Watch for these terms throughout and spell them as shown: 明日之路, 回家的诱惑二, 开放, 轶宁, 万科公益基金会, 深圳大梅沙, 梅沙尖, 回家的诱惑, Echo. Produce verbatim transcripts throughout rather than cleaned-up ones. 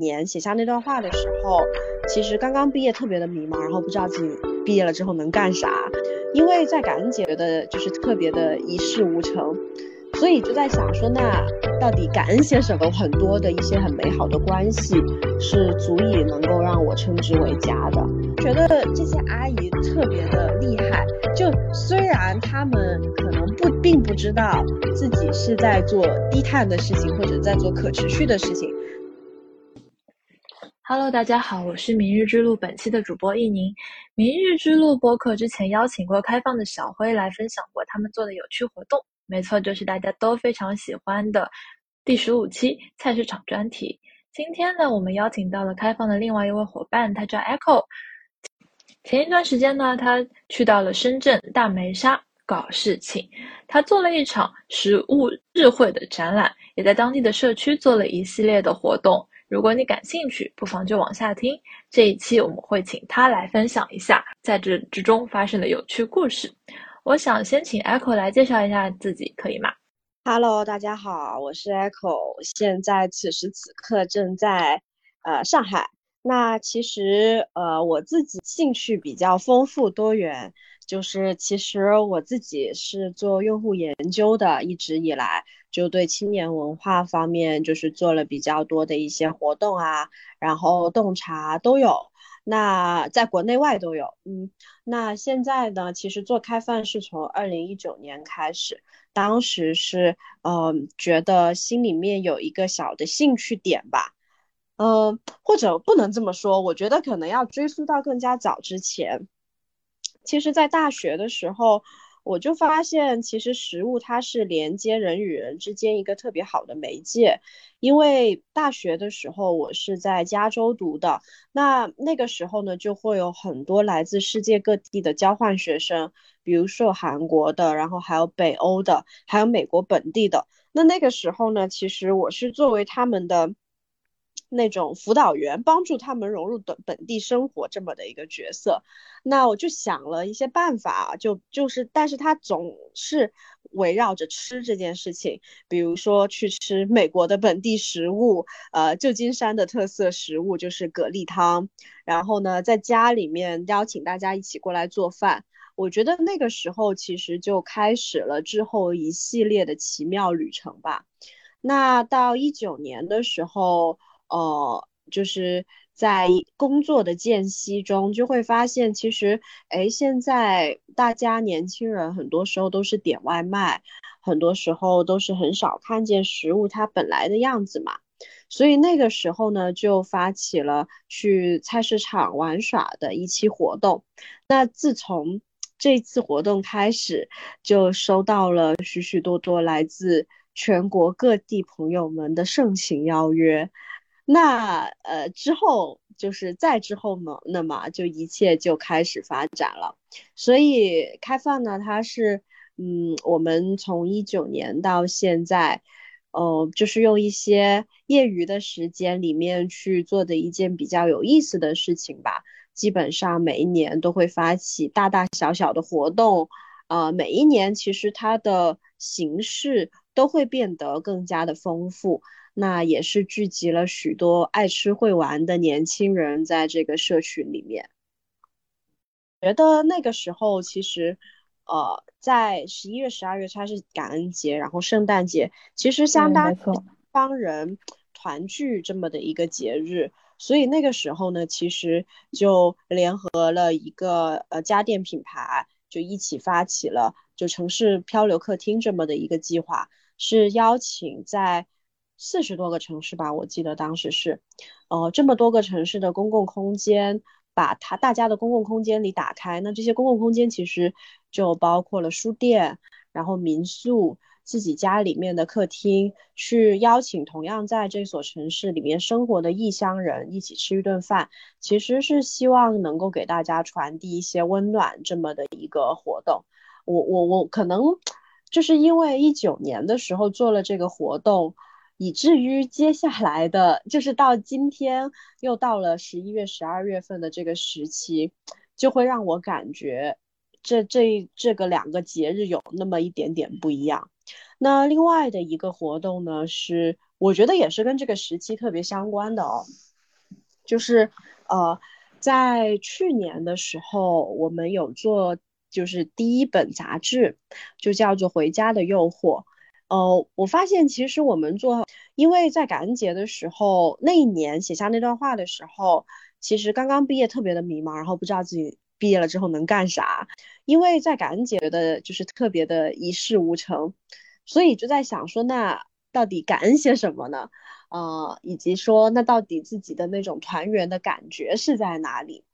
年写下那段话的时候，其实刚刚毕业特别的迷茫，然后不知道自己毕业了之后能干啥，因为在感恩节觉得就是特别的一事无成，所以就在想说，那到底感恩些什么？很多的一些很美好的关系是足以能够让我称之为家的。觉得这些阿姨特别的厉害，就虽然她们可能不并不知道自己是在做低碳的事情，或者在做可持续的事情。Hello， 大家好，我是明日之路本期的主播易宁。明日之路播客之前邀请过开放的小辉来分享过他们做的有趣活动，没错，就是大家都非常喜欢的第十五期菜市场专题。今天呢，我们邀请到了开放的另外一位伙伴，他叫 Echo。前一段时间呢，他去到了深圳大梅沙搞事情，他做了一场食物智慧的展览，也在当地的社区做了一系列的活动。如果你感兴趣，不妨就往下听。这一期我们会请他来分享一下在这之中发生的有趣故事。我想先请 Echo 来介绍一下自己，可以吗？ Hello， 大家好，我是 Echo， 现在此时此刻正在呃上海。那其实呃我自己兴趣比较丰富多元，就是其实我自己是做用户研究的，一直以来就对青年文化方面就是做了比较多的一些活动啊，然后洞察都有，那在国内外都有。嗯，那现在呢，其实做开放是从二零一九年开始，当时是嗯、呃、觉得心里面有一个小的兴趣点吧，嗯、呃，或者不能这么说，我觉得可能要追溯到更加早之前。其实在大学的时候，我就发现其实食物它是连接人与人之间一个特别好的媒介。因为大学的时候我是在加州读的，那那个时候呢就会有很多来自世界各地的交换学生，比如说韩国的，然后还有北欧的，还有美国本地的。那那个时候呢，其实我是作为他们的那种辅导员，帮助他们融入本地生活这么的一个角色。那我就想了一些办法，就就是但是它总是围绕着吃这件事情，比如说去吃美国的本地食物，呃，旧金山的特色食物就是蛤蜊汤，然后呢在家里面邀请大家一起过来做饭。我觉得那个时候其实就开始了之后一系列的奇妙旅程吧。那到一九年的时候，呃，就是在工作的间隙中就会发现，其实哎，现在大家年轻人很多时候都是点外卖，很多时候都是很少看见食物它本来的样子嘛。所以那个时候呢，就发起了去菜市场玩耍的一期活动。那自从这次活动开始，就收到了许许多多来自全国各地朋友们的盛情邀约。那呃之后就是再之后呢，那么就一切就开始发展了。所以开放呢，它是嗯我们从一九年到现在，呃就是用一些业余的时间里面去做的一件比较有意思的事情吧。基本上每一年都会发起大大小小的活动，呃每一年其实它的形式都会变得更加的丰富。那也是聚集了许多爱吃会玩的年轻人在这个社群里面。觉得那个时候其实呃，在十一月十二月它是感恩节，然后圣诞节，其实相当于帮人团聚这么的一个节日、嗯、所以那个时候呢，其实就联合了一个呃家电品牌，就一起发起了就城市漂流客厅这么的一个计划，是邀请在四十多个城市吧，我记得当时是，呃，这么多个城市的公共空间，把它大家的公共空间里打开。那这些公共空间其实就包括了书店，然后民宿，自己家里面的客厅，去邀请同样在这所城市里面生活的异乡人一起吃一顿饭，其实是希望能够给大家传递一些温暖这么的一个活动。我我我可能就是因为一九年的时候做了这个活动，以至于接下来的就是到今天又到了十一月十二月份的这个时期，就会让我感觉这这这个两个节日有那么一点点不一样。那另外的一个活动呢，是我觉得也是跟这个时期特别相关的哦，就是呃，在去年的时候我们有做就是第一本杂志，就叫做《回家的诱惑》。呃，我发现其实我们做，因为在感恩节的时候那一年写下那段话的时候，其实刚刚毕业特别的迷茫，然后不知道自己毕业了之后能干啥，因为在感恩节的就是特别的一事无成，所以就在想说那到底感恩些什么呢？呃，以及说那到底自己的那种团圆的感觉是在哪里。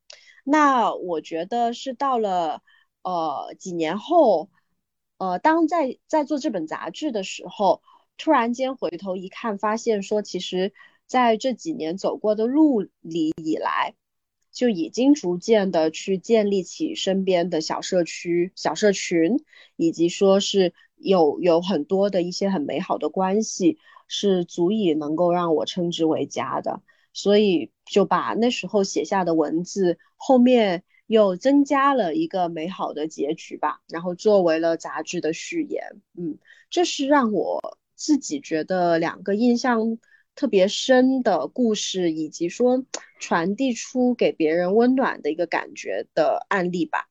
那我觉得是到了呃几年后，呃，当在在做这本杂志的时候，突然间回头一看，发现说其实在这几年走过的路里以来，就已经逐渐的去建立起身边的小社区、小社群，以及说是有有很多的一些很美好的关系，是足以能够让我称之为家的。所以就把那时候写下的文字后面又增加了一个美好的结局吧，然后作为了杂志的序言。嗯，这是让我自己觉得两个印象特别深的故事，以及说传递出给别人温暖的一个感觉的案例吧。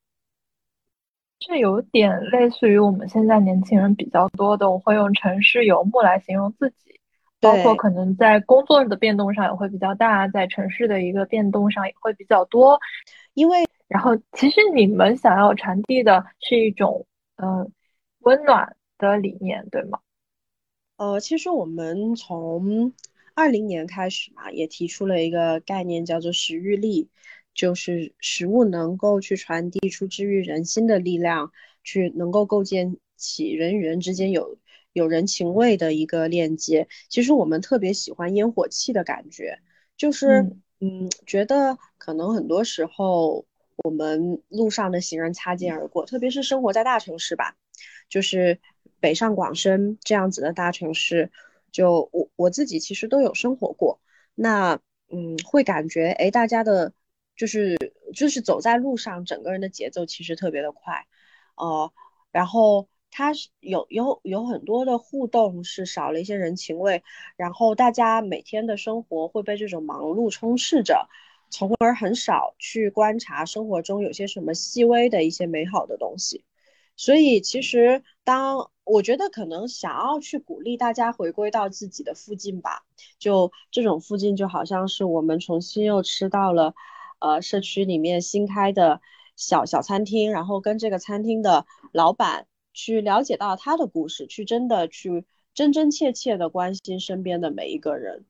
这有点类似于我们现在年轻人比较多的，我会用城市游牧来形容自己，包括可能在工作的变动上也会比较大，在城市的一个变动上也会比较多。因为然后其实你们想要传递的是一种呃温暖的理念，对吗？呃，其实我们从二零年开始嘛，也提出了一个概念叫做食愈力，就是食物能够去传递出治愈人心的力量，去能够构建起人与人之间有有人情味的一个链接。其实我们特别喜欢烟火气的感觉，就是嗯, 嗯，觉得可能很多时候我们路上的行人擦肩而过，特别是生活在大城市吧，就是北上广深这样子的大城市，就我我自己其实都有生活过。那嗯，会感觉哎，大家的就是就是走在路上，整个人的节奏其实特别的快，呃，然后它有有有很多的互动是少了一些人情味，然后大家每天的生活会被这种忙碌充斥着，从而很少去观察生活中有些什么细微的一些美好的东西。所以其实当我觉得可能想要去鼓励大家回归到自己的附近吧，就这种附近就好像是我们重新又吃到了呃社区里面新开的小小餐厅，然后跟这个餐厅的老板去了解到他的故事，去真的去真真切切的关心身边的每一个人。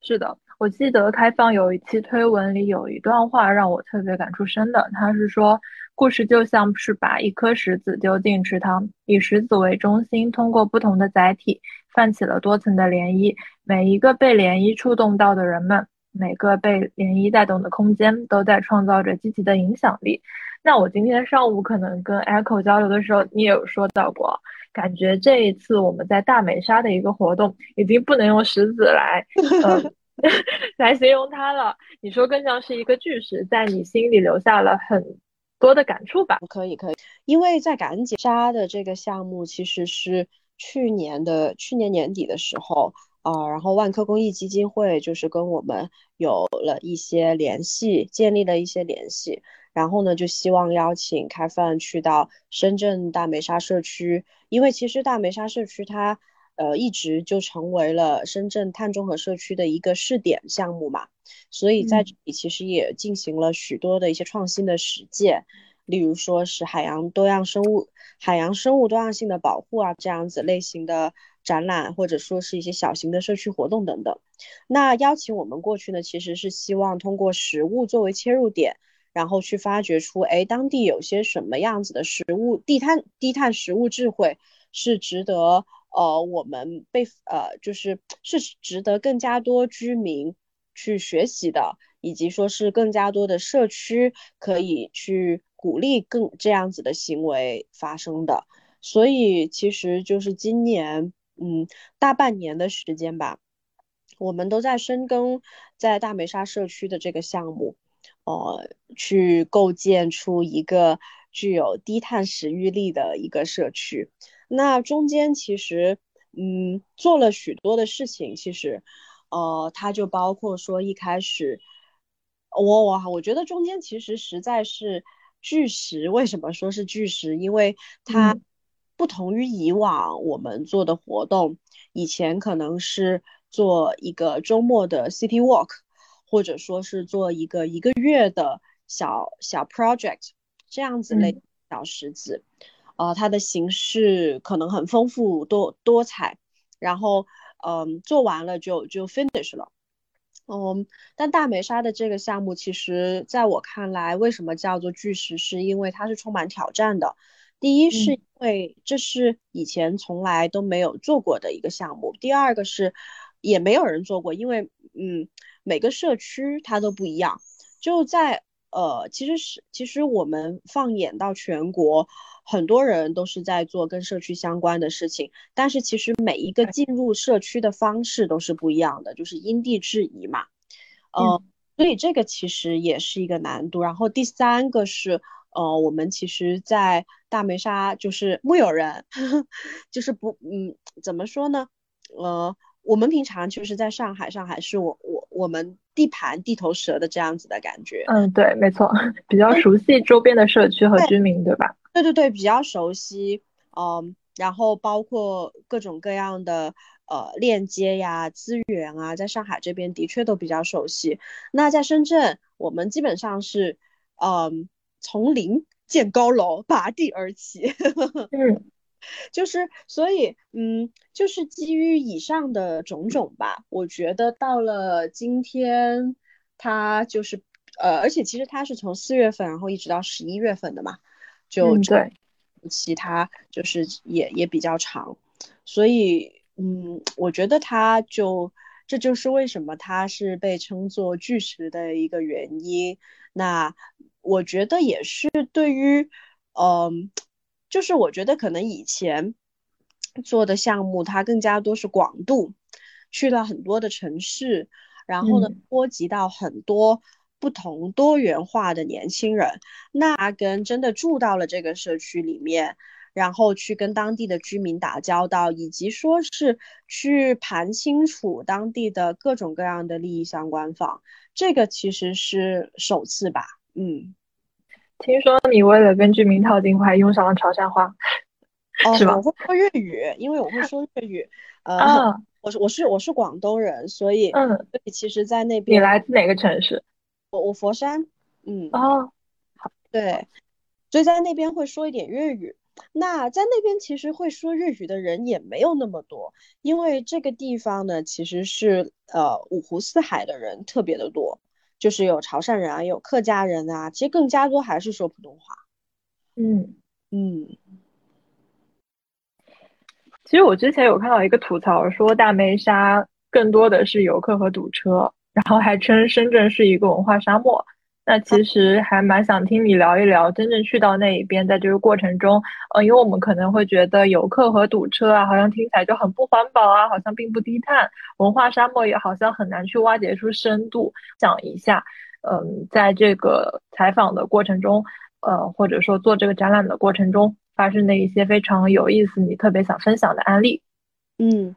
是的，我记得开放有一期推文里有一段话让我特别感触深的，他是说故事就像是把一颗石子丢进池塘，以石子为中心，通过不同的载体泛起了多层的涟漪，每一个被涟漪触动到的人们，每个被涟漪带动的空间，都在创造着积极的影响力。那我今天上午可能跟 Echo 交流的时候，你也有说到过，感觉这一次我们在大美沙的一个活动已经不能用石子来呃来形容它了，你说更像是一个巨石在你心里留下了很多的感触吧。可以可以，因为在感恩节沙的这个项目其实是去年的去年年底的时候呃，然后万科公益基金会就是跟我们有了一些联系，建立了一些联系，然后呢就希望邀请开饭去到深圳大梅沙社区，因为其实大梅沙社区它呃，一直就成为了深圳碳中和社区的一个试点项目嘛，所以在这里其实也进行了许多的一些创新的实践，例如说是海洋多样生物、海洋生物多样性的保护啊，这样子类型的展览，或者说是一些小型的社区活动等等。那邀请我们过去呢，其实是希望通过食物作为切入点，然后去发掘出，哎，当地有些什么样子的食物，低碳低碳食物智慧是值得。呃，我们被呃，就是是值得更加多居民去学习的，以及说是更加多的社区可以去鼓励更这样子的行为发生的。所以其实就是今年，嗯，大半年的时间吧，我们都在深耕在大梅沙社区的这个项目，呃，去构建出一个具有低碳食愈力的一个社区。那中间其实，嗯，做了许多的事情，其实，呃，它就包括说一开始，我我我觉得中间其实实在是巨石。为什么说是巨石？因为它嗯不同于以往我们做的活动，以前可能是做一个周末的 city walk，或者说是做一个一个月的小小 project 这样子类嗯小石子，呃，它的形式可能很丰富多多彩，然后嗯，做完了就就 finish 了。嗯，但大梅沙的这个项目，其实在我看来，为什么叫做巨石，是因为它是充满挑战的。第一是因嗯为这是以前从来都没有做过的一个项目，第二个是也没有人做过，因为嗯，每个社区它都不一样。就在呃，其实是其实我们放眼到全国，很多人都是在做跟社区相关的事情，但是其实每一个进入社区的方式都是不一样的，就是因地制宜嘛。呃，嗯所以这个其实也是一个难度。然后第三个是，呃，我们其实，在大梅沙就是木有人，就是不，嗯，怎么说呢？呃，我们平常就是在上海，上海是我我我们地盘地头蛇的这样子的感觉。嗯，对，没错，比较熟悉周边的社区和居民，对吧？对对对，比较熟悉，嗯，然后包括各种各样的呃链接呀、资源啊，在上海这边的确都比较熟悉。那在深圳，我们基本上是，嗯，从零建高楼，拔地而起。嗯就是所以，嗯，就是基于以上的种种吧，我觉得到了今天，它就是呃，而且其实它是从四月份，然后一直到十一月份的嘛，就嗯，对，其他就是也也比较长，所以嗯，我觉得它就这就是为什么它是被称作巨石的一个原因。那我觉得也是对于，嗯，就是我觉得可能以前做的项目，它更加多是广度，去了很多的城市，然后呢，嗯波及到很多不同多元化的年轻人，那跟真的住到了这个社区里面。然后去跟当地的居民打交道，以及说是去盘清楚当地的各种各样的利益相关方，这个其实是首次吧，嗯，听说你为了跟居民套近乎，还用上了潮汕话，哦，是我吗？会说粤语，因为我会说粤语。呃，啊，我是我是我是广东人，所以嗯，所以其实，在那你边来自哪个城市？我我佛山，嗯，哦，对，所以在那边会说一点粤语。那在那边其实会说粤语的人也没有那么多，因为这个地方呢，其实是呃五湖四海的人特别的多，就是有潮汕人啊，有客家人啊，其实更加多还是说普通话。嗯。嗯，其实我之前有看到一个吐槽说，大梅沙更多的是游客和堵车，然后还称深圳是一个文化沙漠。那其实还蛮想听你聊一聊，真正去到那一边，在这个过程中，呃，因为我们可能会觉得游客和堵车啊，好像听起来就很不环保啊，好像并不低碳，文化沙漠也好像很难去挖掘出深度。想一下，嗯，在这个采访的过程中，呃，或者说做这个展览的过程中发生的一些非常有意思、你特别想分享的案例。嗯。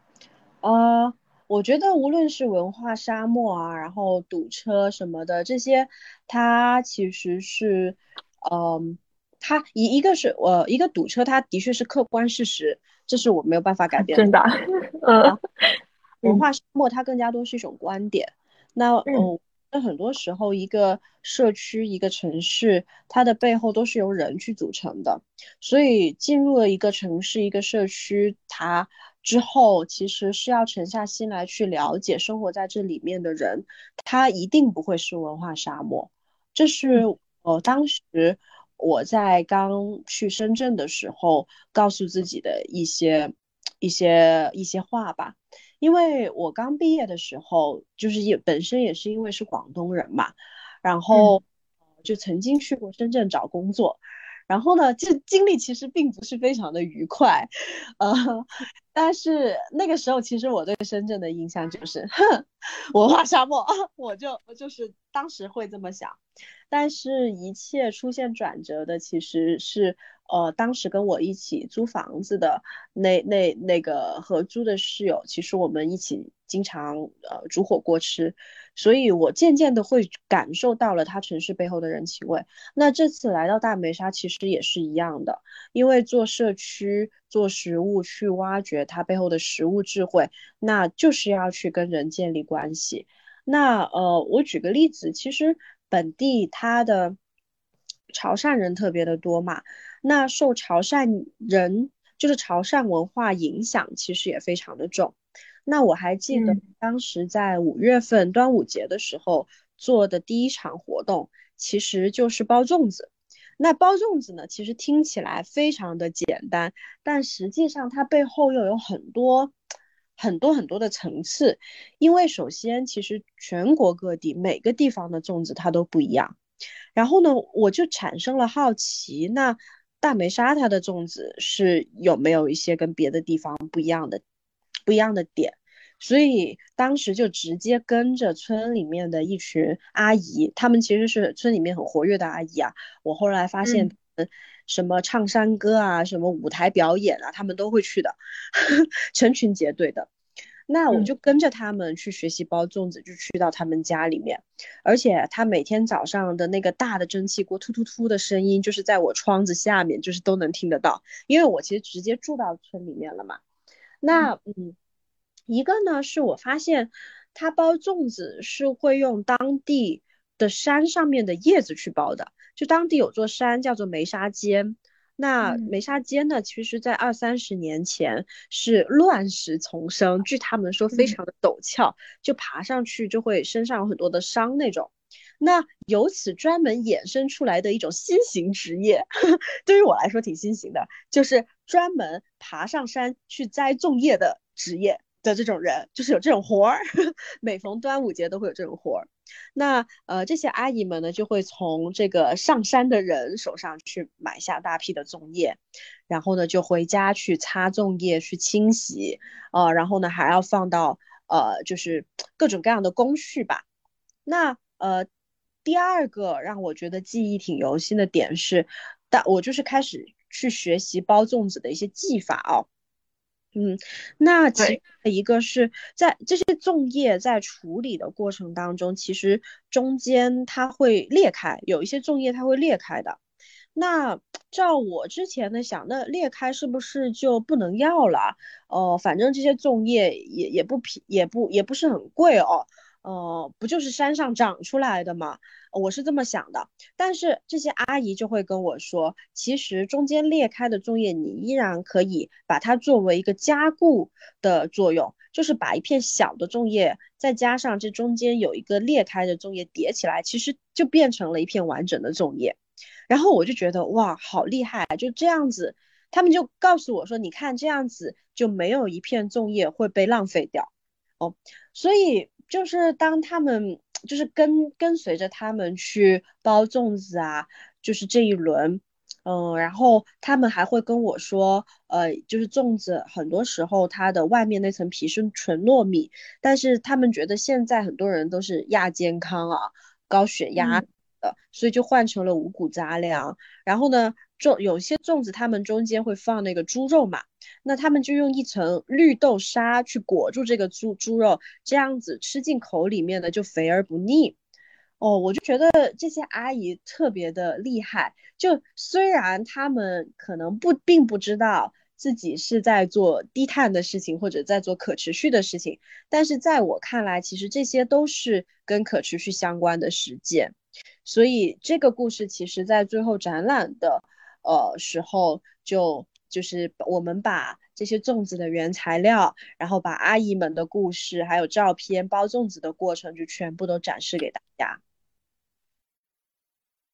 呃，我觉得无论是文化沙漠啊，然后堵车什么的，这些它其实是，嗯、它一一个是呃一个堵车，它的确是客观事实，这是我没有办法改变的。真的啊，然嗯后文嗯化沙漠它更加多是一种观点。那嗯，哦，那很多时候一个社区、一个城市，它的背后都是由人去组成的。所以进入了一个城市、一个社区，它之后其实是要沉下心来去了解生活在这里面的人，他一定不会是文化沙漠。这是嗯呃，当时我在刚去深圳的时候告诉自己的一些一些一些话吧。因为我刚毕业的时候，就是也本身也是因为是广东人嘛，然嗯后呃就曾经去过深圳找工作，然后呢，这经历其实并不是非常的愉快，呃，但是那个时候其实我对深圳的印象就是，哼，文化沙漠，我就我就是当时会这么想，但是一切出现转折的其实是呃，当时跟我一起租房子的那那那个合租的室友，其实我们一起经常呃煮火锅吃，所以我渐渐的会感受到了它城市背后的人情味。那这次来到大梅沙其实也是一样的，因为做社区、做食物，去挖掘它背后的食物智慧，那就是要去跟人建立关系。那呃，我举个例子，其实本地它的潮汕人特别的多嘛，那受潮汕人就是潮汕文化影响其实也非常的重。那我还记得当时在五月份端午节的时候做的第一场活动其实就是包粽子。那包粽子呢，其实听起来非常的简单，但实际上它背后又有很多很多很多的层次。因为首先其实全国各地每个地方的粽子它都不一样，然后呢我就产生了好奇，那大梅沙它的粽子是有没有一些跟别的地方不一样的不一样的点。所以当时就直接跟着村里面的一群阿姨，她们其实是村里面很活跃的阿姨啊，我后来发现、嗯什么唱山歌啊，什么舞台表演啊，他们都会去的成群结队的。那我就跟着他们去学习包粽子，就去到他们家里面，而且他每天早上的那个大的蒸汽锅突突突的声音就是在我窗子下面，就是都能听得到，因为我其实直接住到村里面了嘛。那嗯，一个呢是我发现他包粽子是会用当地的山上面的叶子去包的，就当地有座山叫做梅沙尖。那梅沙尖呢、嗯、其实在二三十年前是乱石丛生，据他们说非常的陡峭、嗯、就爬上去就会身上有很多的伤那种。那由此专门衍生出来的一种新型职业对于我来说挺新型的，就是专门爬上山去摘粽叶的职业的这种人，就是有这种活儿，每逢端午节都会有这种活儿。那呃，这些阿姨们呢，就会从这个上山的人手上去买下大批的粽叶，然后呢就回家去擦粽叶，去清洗，呃，然后呢还要放到呃，就是各种各样的工序吧。那呃，第二个让我觉得记忆挺犹新的点是，但我就是开始去学习包粽子的一些技法哦。嗯，那其中的一个是在这些粽叶在处理的过程当中，其实中间它会裂开，有一些粽叶它会裂开的。那照我之前的想，那裂开是不是就不能要了？呃，反正这些粽叶也也不便，也不也不是很贵哦。呃，不就是山上长出来的吗？我是这么想的，但是这些阿姨就会跟我说，其实中间裂开的粽叶，你依然可以把它作为一个加固的作用，就是把一片小的粽叶，再加上这中间有一个裂开的粽叶叠起来，其实就变成了一片完整的粽叶。然后我就觉得哇，好厉害！就这样子，他们就告诉我说，你看这样子就没有一片粽叶会被浪费掉哦，所以。就是当他们就是跟跟随着他们去包粽子啊，就是这一轮，嗯，然后他们还会跟我说，呃，就是粽子很多时候它的外面那层皮是纯糯米，但是他们觉得现在很多人都是亚健康啊、高血压的，嗯、所以就换成了五谷杂粮。然后呢，粽有些粽子他们中间会放那个猪肉嘛。那他们就用一层绿豆沙去裹住这个猪猪肉，这样子吃进口里面的就肥而不腻。哦，我就觉得这些阿姨特别的厉害，就虽然他们可能不并不知道自己是在做低碳的事情或者在做可持续的事情，但是在我看来，其实这些都是跟可持续相关的实践。所以这个故事其实在最后展览的呃时候就。就是我们把这些粽子的原材料，然后把阿姨们的故事还有照片，包粽子的过程就全部都展示给大家。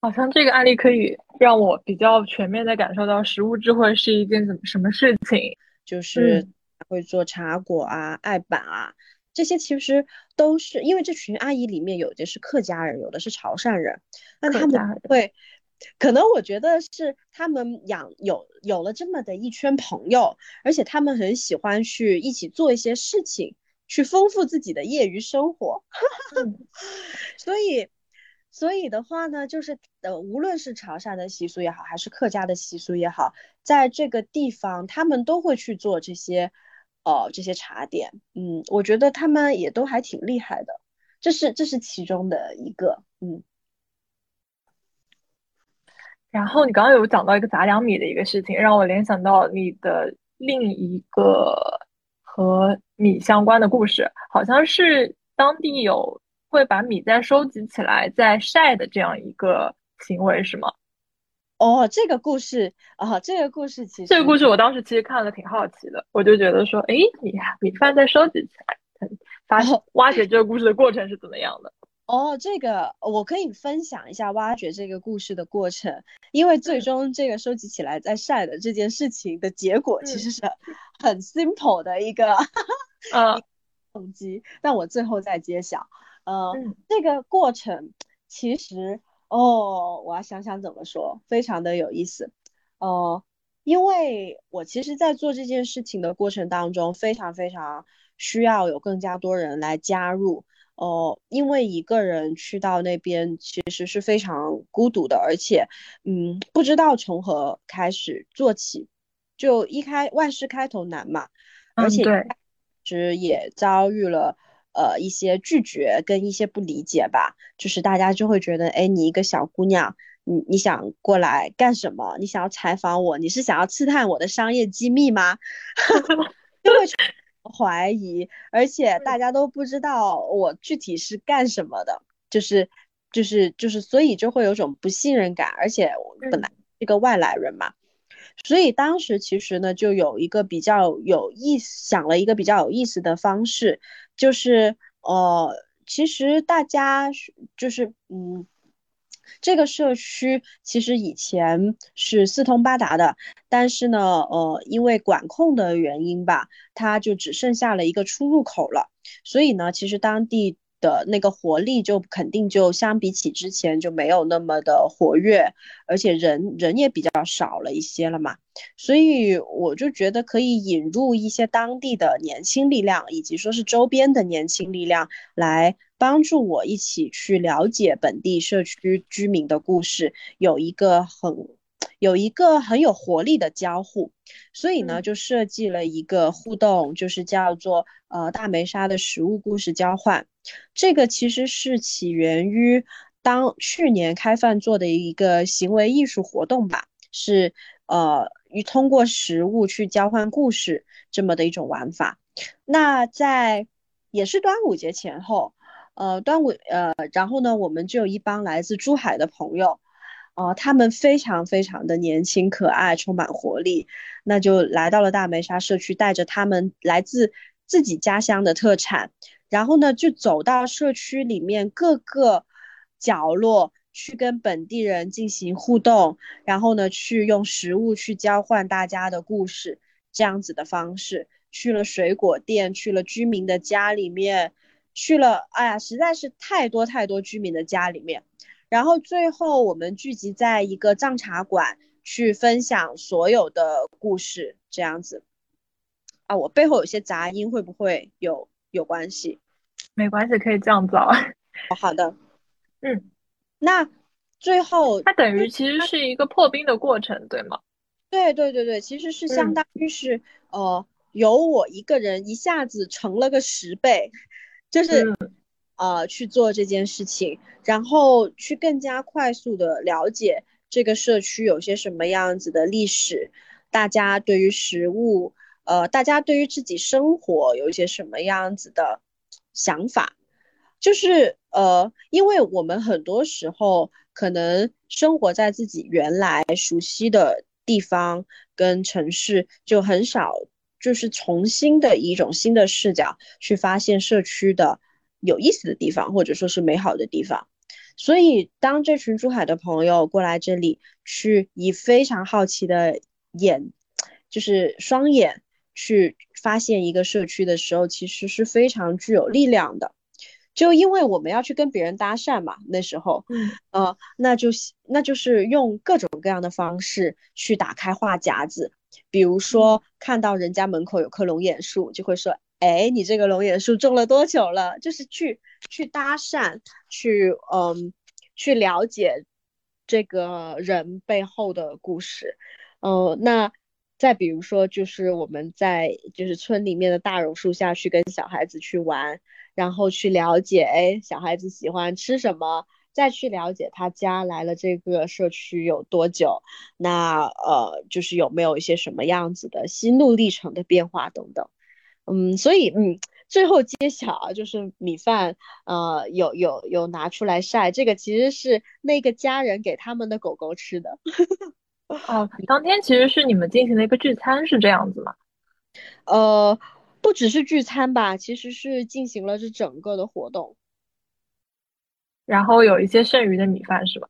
好像这个案例可以让我比较全面的感受到食物智慧是一件什么事情，就是会做茶果啊、嗯、艾板啊，这些其实都是因为这群阿姨里面有的是客家人，有的是潮汕人，那他们会可能我觉得是他们养有有了这么的一圈朋友，而且他们很喜欢去一起做一些事情，去丰富自己的业余生活。所以所以的话呢，就是呃，无论是潮汕的习俗也好，还是客家的习俗也好，在这个地方他们都会去做这些，呃，这些茶点。嗯，我觉得他们也都还挺厉害的，这是这是其中的一个。嗯，然后你刚刚有讲到一个杂粮米的一个事情，让我联想到你的另一个和米相关的故事，好像是当地有会把米再收集起来再晒的这样一个行为，是吗？哦，这个故事啊，这个故事其实这个故事我当时其实看了挺好奇的，我就觉得说，哎，米米饭再收集起来，发现挖掘这个故事的过程是怎么样的？哦，这个我可以分享一下挖掘这个故事的过程，因为最终这个收集起来再晒的这件事情的结果其实是很 simple 的一个动机，但我最后再揭晓。呃，嗯、这个过程其实哦，我要想想怎么说，非常的有意思。呃，因为我其实在做这件事情的过程当中，非常非常需要有更加多人来加入。哦，因为一个人去到那边其实是非常孤独的，而且，嗯，不知道从何开始做起，就一开万事开头难嘛，而且是也遭遇了呃一些拒绝跟一些不理解吧，就是大家就会觉得，哎，你一个小姑娘，你你想过来干什么？你想要采访我？你是想要刺探我的商业机密吗？就会。怀疑，而且大家都不知道我具体是干什么的，就是就是就是所以就会有种不信任感，而且我本来是个外来人嘛，所以当时其实呢就有一个比较有意思，想了一个比较有意思的方式，就是呃其实大家就是嗯这个社区其实以前是四通八达的，但是呢，呃，因为管控的原因吧，它就只剩下了一个出入口了。所以呢，其实当地的那个活力就肯定就相比起之前就没有那么的活跃，而且人人也比较少了一些了嘛。所以我就觉得可以引入一些当地的年轻力量，以及说是周边的年轻力量来帮助我一起去了解本地社区居民的故事，有一个很有一个很有活力的交互。所以呢，就设计了一个互动，就是叫做呃大梅沙的食物故事交换。这个其实是起源于当去年开饭做的一个行为艺术活动吧，是呃通过食物去交换故事这么的一种玩法。那在也是端午节前后。呃，端午，呃，然后呢，我们就有一帮来自珠海的朋友，呃，他们非常非常的年轻可爱，充满活力，那就来到了大梅沙社区，带着他们来自自己家乡的特产，然后呢，就走到社区里面各个角落去跟本地人进行互动，然后呢，去用食物去交换大家的故事，这样子的方式，去了水果店，去了居民的家里面。去了，哎呀，实在是太多太多居民的家里面，然后最后我们聚集在一个藏茶馆去分享所有的故事，这样子。啊，我背后有些杂音，会不会有有关系？没关系，可以这样子啊。哦，好的，嗯，那最后它等于其实是一个破冰的过程，对吗？对对对对，其实是相当于是、嗯、呃，由我一个人一下子成了个十倍。就是，呃，去做这件事情，然后去更加快速的了解这个社区有些什么样子的历史，大家对于食物，呃，大家对于自己生活有一些什么样子的想法，就是呃，因为我们很多时候可能生活在自己原来熟悉的地方跟城市，就很少。就是重新的一种新的视角去发现社区的有意思的地方，或者说是美好的地方。所以当这群珠海的朋友过来这里，去以非常好奇的眼，就是双眼去发现一个社区的时候，其实是非常具有力量的。就因为我们要去跟别人搭讪嘛，那时候，嗯，呃，那就那就是用各种各样的方式去打开话匣子。比如说看到人家门口有棵龙眼树，就会说，哎，你这个龙眼树种了多久了，就是去去搭讪，去嗯去了解这个人背后的故事。呃，那再比如说就是我们在就是村里面的大榕树下去跟小孩子去玩，然后去了解，哎，小孩子喜欢吃什么，再去了解他家来了这个社区有多久，那呃就是有没有一些什么样子的心路历程的变化等等。嗯，所以嗯，最后揭晓就是米饭呃有有有拿出来晒，这个其实是那个家人给他们的狗狗吃的。哦，当天其实是你们进行了一个聚餐，是这样子吗？呃，不只是聚餐吧，其实是进行了这整个的活动。然后有一些剩余的米饭是吧？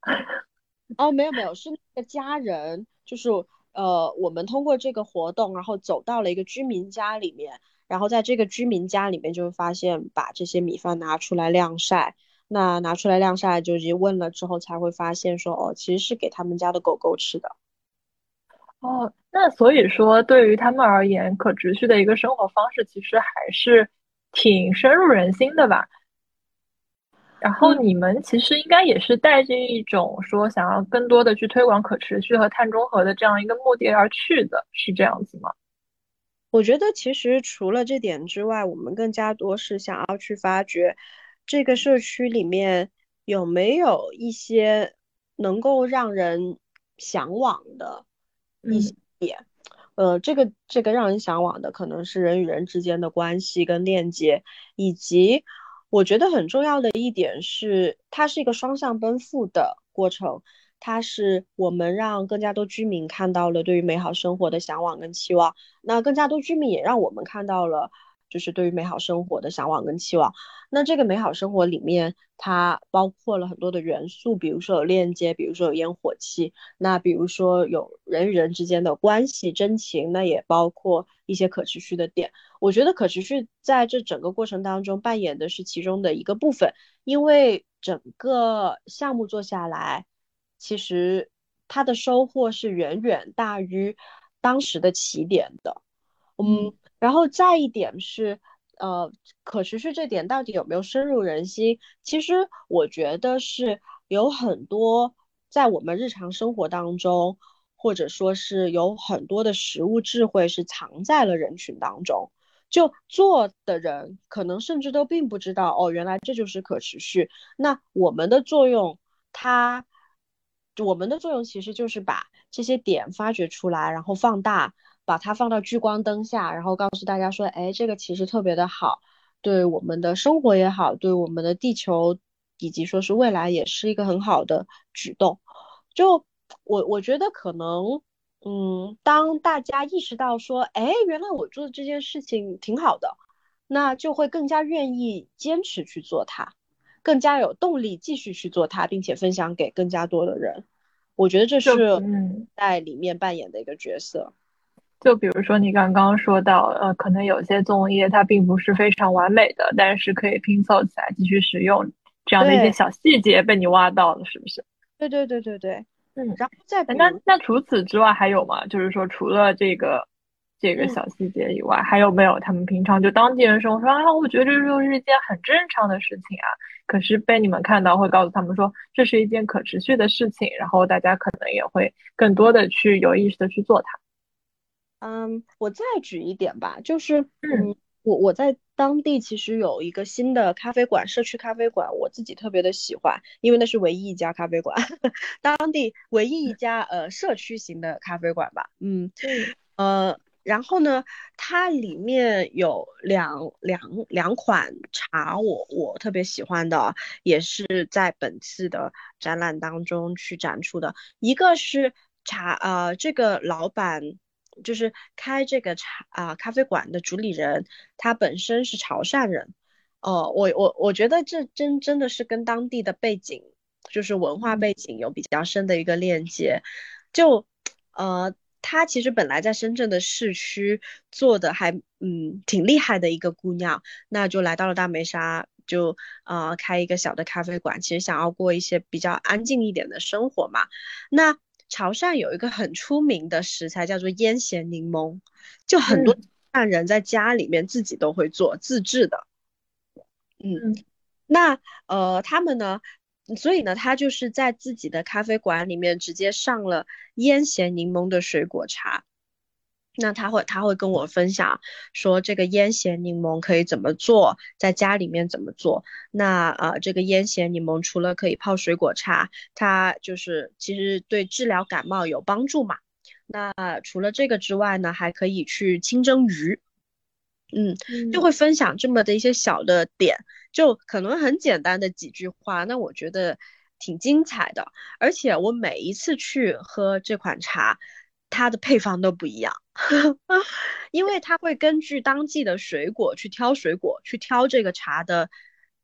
哦，没有没有，是那个家人，就是呃，我们通过这个活动，然后走到了一个居民家里面，然后在这个居民家里面就会发现把这些米饭拿出来晾晒，那拿出来晾晒就是问了之后才会发现说，哦，其实是给他们家的狗狗吃的。哦，那所以说对于他们而言，可持续的一个生活方式其实还是挺深入人心的吧。然后你们其实应该也是带着一种说想要更多的去推广可持续和碳中和的这样一个目的而去的，是这样子吗？我觉得其实除了这点之外，我们更加多是想要去发掘这个社区里面有没有一些能够让人向往的一些点。嗯、呃，这个这个让人向往的可能是人与人之间的关系跟链接，以及我觉得很重要的一点是，它是一个双向奔赴的过程，它是我们让更加多居民看到了对于美好生活的向往跟期望，那更加多居民也让我们看到了就是对于美好生活的向往跟期望。那这个美好生活里面，它包括了很多的元素，比如说有链接，比如说有烟火气，那比如说有人与人之间的关系真情，那也包括一些可持续的点。我觉得可持续在这整个过程当中扮演的是其中的一个部分，因为整个项目做下来，其实它的收获是远远大于当时的起点的。嗯，然后再一点是，呃，可持续这点到底有没有深入人心？其实我觉得是有很多在我们日常生活当中，或者说是有很多的食物智慧是藏在了人群当中。就做的人可能甚至都并不知道，哦，原来这就是可持续。那我们的作用，它，我们的作用其实就是把这些点发掘出来，然后放大，把它放到聚光灯下，然后告诉大家说，哎，这个其实特别的好，对我们的生活也好，对我们的地球，以及说是未来也是一个很好的举动。就我我觉得可能。嗯，当大家意识到说，哎，原来我做的这件事情挺好的，那就会更加愿意坚持去做它，更加有动力继续去做它，并且分享给更加多的人。我觉得这是在里面扮演的一个角色。就比如说你刚刚说到，呃，可能有些粽叶它并不是非常完美的，但是可以拼凑起来继续使用，这样的一些小细节被你挖到了，是不是？对对对对对。嗯，然后再那那除此之外还有吗？就是说除了这个这个小细节以外、嗯、还有没有他们平常就当地人生活说啊，我觉得这就是一件很正常的事情啊，可是被你们看到会告诉他们说这是一件可持续的事情，然后大家可能也会更多的去有意识的去做它。嗯，我再举一点吧，就是嗯，我我在当地其实有一个新的咖啡馆，社区咖啡馆，我自己特别的喜欢，因为那是唯一一家咖啡馆，当地唯一一家呃社区型的咖啡馆吧。嗯呃，然后呢，它里面有两两两款茶我，我我特别喜欢的，也是在本次的展览当中去展出的，一个是茶呃这个老板。就是开这个茶啊、呃、咖啡馆的主理人，他本身是潮汕人，哦、呃，我我我觉得这真真的是跟当地的背景，就是文化背景有比较深的一个链接。就呃，他其实本来在深圳的市区做的还嗯挺厉害的一个姑娘，那就来到了大梅沙，就呃开一个小的咖啡馆，其实想要过一些比较安静一点的生活嘛，那。潮汕有一个很出名的食材叫做腌咸柠檬，就很多潮汕人在家里面自己都会做、嗯、自制的。嗯，那呃他们呢所以呢他就是在自己的咖啡馆里面直接上了腌咸柠檬的水果茶。那他会他会跟我分享说这个腌咸柠檬可以怎么做，在家里面怎么做。那呃，这个腌咸柠檬除了可以泡水果茶，它就是其实对治疗感冒有帮助嘛。那除了这个之外呢，还可以去清蒸鱼。嗯，就会分享这么的一些小的点，就可能很简单的几句话，那我觉得挺精彩的。而且我每一次去喝这款茶，它的配方都不一样因为它会根据当季的水果去挑水果，去挑这个茶的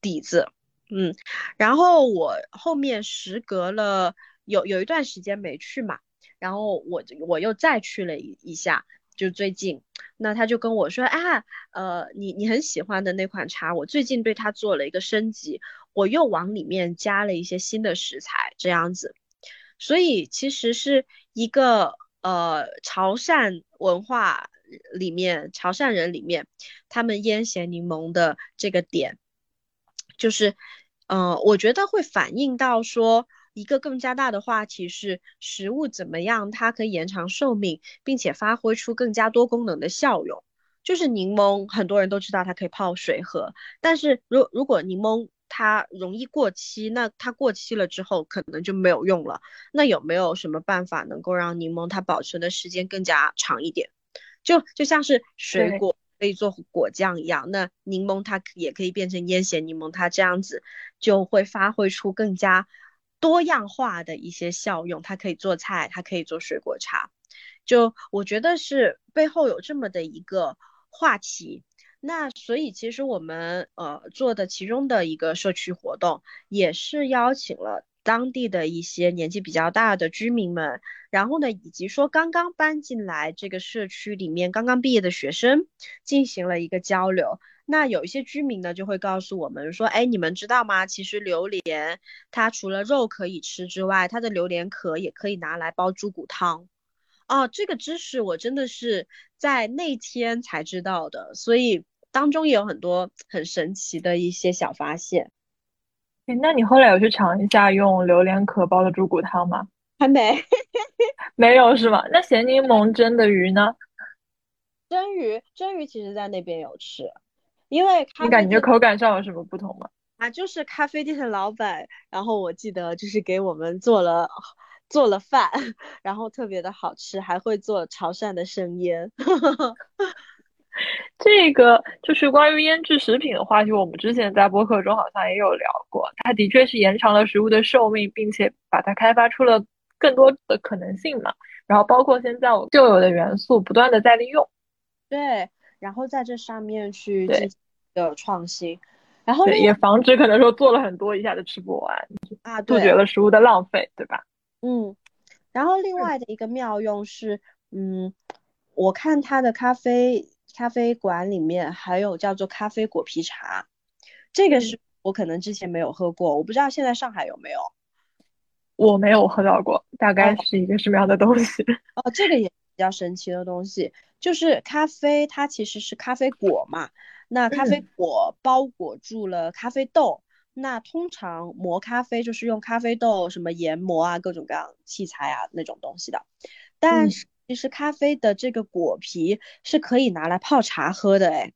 底子。嗯，然后我后面时隔了有有一段时间没去嘛，然后我我又再去了一一下，就最近。那他就跟我说啊，呃，你你很喜欢的那款茶，我最近对它做了一个升级，我又往里面加了一些新的食材，这样子。所以其实是一个呃潮汕文化里面，潮汕人里面，他们腌咸柠檬的这个点，就是呃，我觉得会反映到说。一个更加大的话题是食物怎么样它可以延长寿命，并且发挥出更加多功能的效用。就是柠檬很多人都知道它可以泡水喝，但是如如果柠檬它容易过期，那它过期了之后可能就没有用了。那有没有什么办法能够让柠檬它保存的时间更加长一点？就就像是水果可以做果酱一样，那柠檬它也可以变成腌咸柠檬，它这样子就会发挥出更加多样化的一些效用，它可以做菜，它可以做水果茶。就我觉得是背后有这么的一个话题。那所以其实我们呃做的其中的一个社区活动，也是邀请了当地的一些年纪比较大的居民们，然后呢以及说刚刚搬进来这个社区里面刚刚毕业的学生进行了一个交流。那有一些居民呢就会告诉我们说，哎，你们知道吗，其实榴莲它除了肉可以吃之外，它的榴莲壳也可以拿来煲猪骨汤。哦，这个知识我真的是在那天才知道的，所以当中也有很多很神奇的一些小发现。那你后来有去尝一下用榴莲壳煲的猪骨汤吗？还没没有是吗？那咸柠檬蒸的鱼呢？蒸鱼蒸鱼其实在那边有吃。因为你感觉口感上有什么不同吗？啊，就是咖啡店的老板，然后我记得就是给我们做了做了饭，然后特别的好吃，还会做潮汕的生腌这个就是关于腌制食品的话题，我们之前在播客中好像也有聊过，它的确是延长了食物的寿命，并且把它开发出了更多的可能性嘛。然后包括现在我就有的元素不断的在利用，对，然后在这上面去进行的创新，然后也防止可能说做了很多一下子吃不完啊，杜绝了食物的浪费，对吧？嗯，然后另外的一个妙用是，嗯，我看它的咖啡咖啡馆里面还有叫做咖啡果皮茶，这个是我可能之前没有喝过，我不知道现在上海有没有，我没有喝到过，大概是一个什么样的东西？哦，哦这个也。比较神奇的东西就是咖啡，它其实是咖啡果嘛，那咖啡果包裹住了咖啡豆、嗯、那通常磨咖啡就是用咖啡豆什么研磨啊，各种各样器材啊那种东西的，但是其实咖啡的这个果皮是可以拿来泡茶喝的。哎，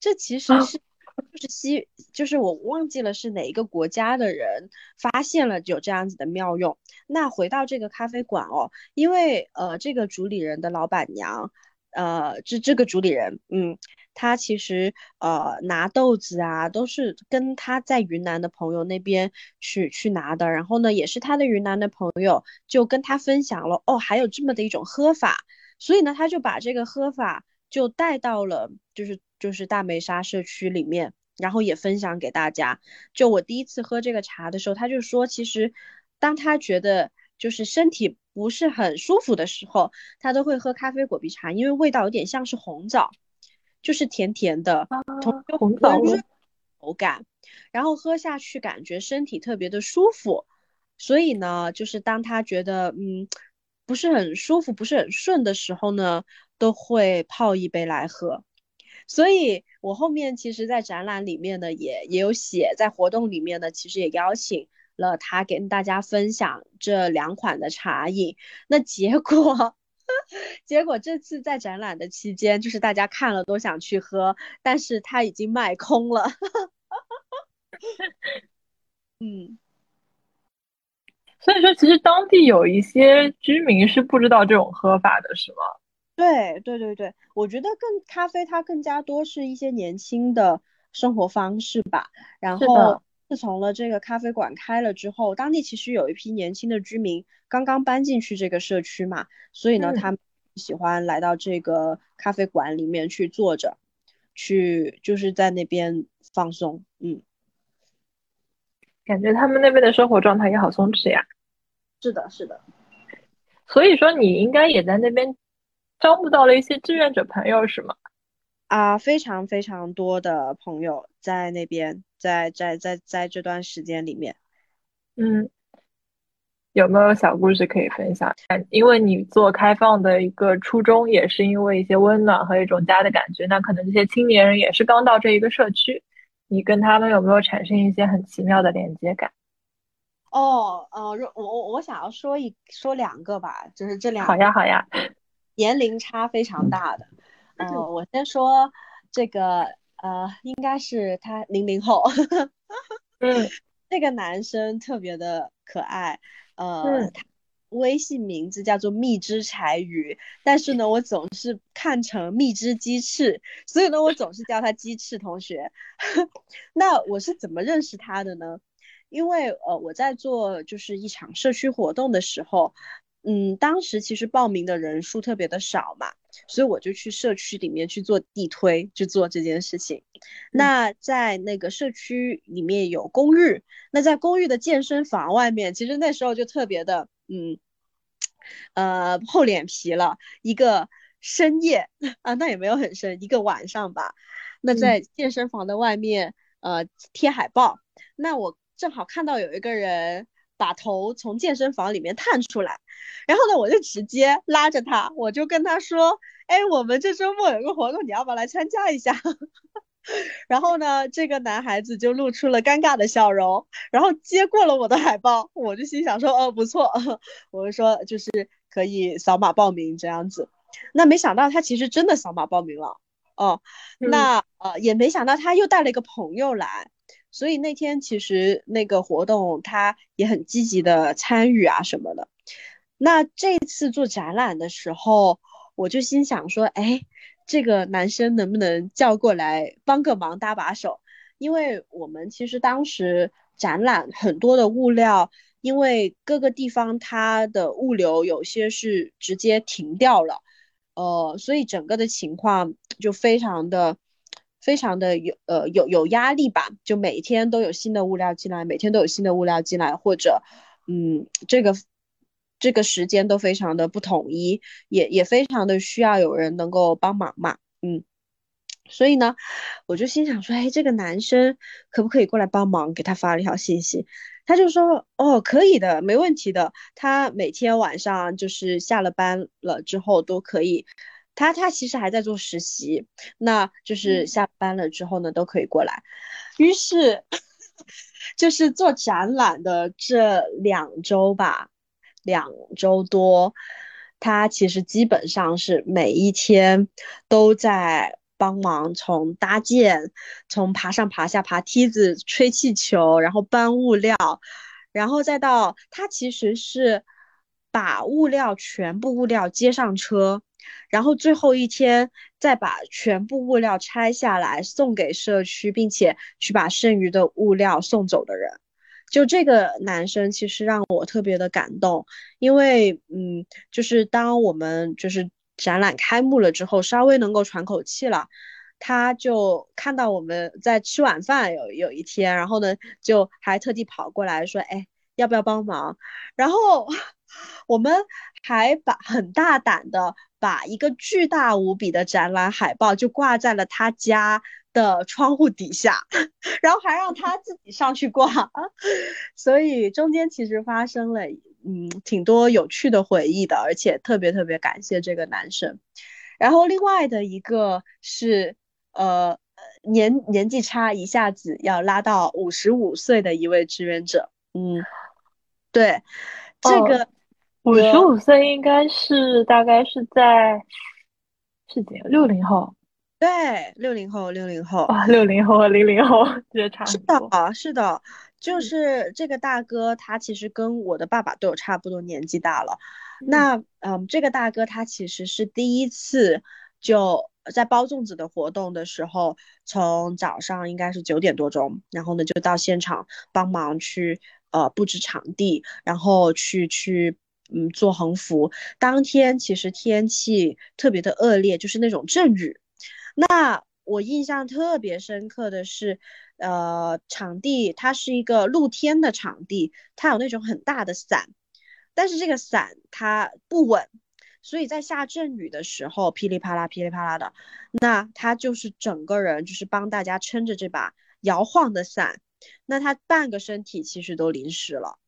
这其实是、啊、就是西就是我忘记了是哪一个国家的人发现了有这样子的妙用。那回到这个咖啡馆哦，因为呃这个主理人的老板娘，呃这这个主理人，嗯，她其实呃拿豆子啊都是跟她在云南的朋友那边去去拿的，然后呢也是她的云南的朋友就跟她分享了哦还有这么的一种喝法，所以呢她就把这个喝法就带到了就是就是大梅沙社区里面，然后也分享给大家。就我第一次喝这个茶的时候，她就说其实。当他觉得就是身体不是很舒服的时候，他都会喝咖啡果皮茶，因为味道有点像是红枣，就是甜甜的、啊、红枣口感，然后喝下去感觉身体特别的舒服。所以呢就是当他觉得嗯不是很舒服不是很顺的时候呢，都会泡一杯来喝。所以我后面其实在展览里面呢也也有写，在活动里面呢其实也邀请了他跟大家分享这两款的茶饮。那结果结果这次在展览的期间，就是大家看了都想去喝，但是他已经卖空了。嗯，所以说其实当地有一些居民是不知道这种喝法的，是吗？对对对对，我觉得更咖啡它更加多是一些年轻的生活方式吧。然后自从了这个咖啡馆开了之后，当地其实有一批年轻的居民刚刚搬进去这个社区嘛，所以呢、嗯、他们喜欢来到这个咖啡馆里面去坐着，去就是在那边放松。嗯，感觉他们那边的生活状态也好松弛呀。是的是的，所以说你应该也在那边招募到了一些志愿者朋友是吗？啊，非常非常多的朋友在那边，在在在在这段时间里面。嗯，有没有小故事可以分享？因为你做开放的一个初衷也是因为一些温暖和一种家的感觉，那可能这些青年人也是刚到这一个社区，你跟他们有没有产生一些很奇妙的连接感？哦，呃，我我我想要说一说两个吧，就是这两个。好呀好呀。年龄差非常大的，嗯、呃，我先说这个，呃，应该是他零零后，嗯，这个男生特别的可爱，呃，嗯、他微信名字叫做蜜汁柴鱼，但是呢，我总是看成蜜汁鸡翅，所以呢，我总是叫他鸡翅同学。那我是怎么认识他的呢？因为呃，我在做就是一场社区活动的时候。嗯，当时其实报名的人数特别的少嘛，所以我就去社区里面去做地推，去做这件事情。那在那个社区里面有公寓，那在公寓的健身房外面，其实那时候就特别的，嗯，呃，厚脸皮了。一个深夜啊，那也没有很深，一个晚上吧。那在健身房的外面，呃，贴海报。那我正好看到有一个人。把头从健身房里面探出来，然后呢我就直接拉着他，我就跟他说，哎，我们这周末有个活动，你要不要来参加一下？然后呢这个男孩子就露出了尴尬的笑容，然后接过了我的海报。我就心想说，哦，不错，我就说就是可以扫码报名这样子。那没想到他其实真的扫码报名了哦，那、嗯、呃也没想到他又带了一个朋友来，所以那天其实那个活动他也很积极的参与啊什么的。那这次做展览的时候，我就心想说，哎，这个男生能不能叫过来帮个忙搭把手？因为我们其实当时展览很多的物料，因为各个地方它的物流有些是直接停掉了，呃，所以整个的情况就非常的。非常的有呃有有压力吧，就每天都有新的物料进来，每天都有新的物料进来，或者嗯这个这个时间都非常的不统一，也也非常的需要有人能够帮忙嘛，嗯，所以呢，我就心想说，哎，这个男生可不可以过来帮忙？给他发了一条信息，他就说，哦，可以的，没问题的，他每天晚上就是下了班了之后都可以。他他其实还在做实习，那就是下班了之后呢都可以过来。于是就是做展览的这两周吧，两周多，他其实基本上是每一天都在帮忙，从搭建，从爬上爬下，爬梯子，吹气球，然后搬物料，然后再到他其实是把物料全部物料接上车，然后最后一天再把全部物料拆下来送给社区，并且去把剩余的物料送走的人。就这个男生其实让我特别的感动，因为嗯，就是当我们就是展览开幕了之后，稍微能够喘口气了，他就看到我们在吃晚饭有有一天，然后呢就还特地跑过来说，哎，要不要帮忙？然后我们还把很大胆的把一个巨大无比的展览海报就挂在了他家的窗户底下，然后还让他自己上去挂。所以中间其实发生了嗯挺多有趣的回忆的，而且特别特别感谢这个男生。然后另外的一个是呃年年纪差一下子要拉到五十五岁的一位志愿者。嗯，对，这哦，个五十我五岁应该是大概是在是几六零后对六零后，六零后。啊，六零后和零零后其实差是很的多。啊，是的，就嗯是这个大哥，他其实跟我的爸爸都有差不多年纪大了。嗯那嗯，这个大哥他其实是第一次就在包粽子的活动的时候，从早上应该是九点多钟，然后呢就到现场帮忙去呃布置场地，然后去去。嗯，做横幅。当天其实天气特别的恶劣，就是那种阵雨，那我印象特别深刻的是，呃，场地它是一个露天的场地，它有那种很大的伞，但是这个伞它不稳，所以在下阵雨的时候噼里啪啦噼里啪啦的，那他就是整个人就是帮大家撑着这把摇晃的伞，那他半个身体其实都淋湿了。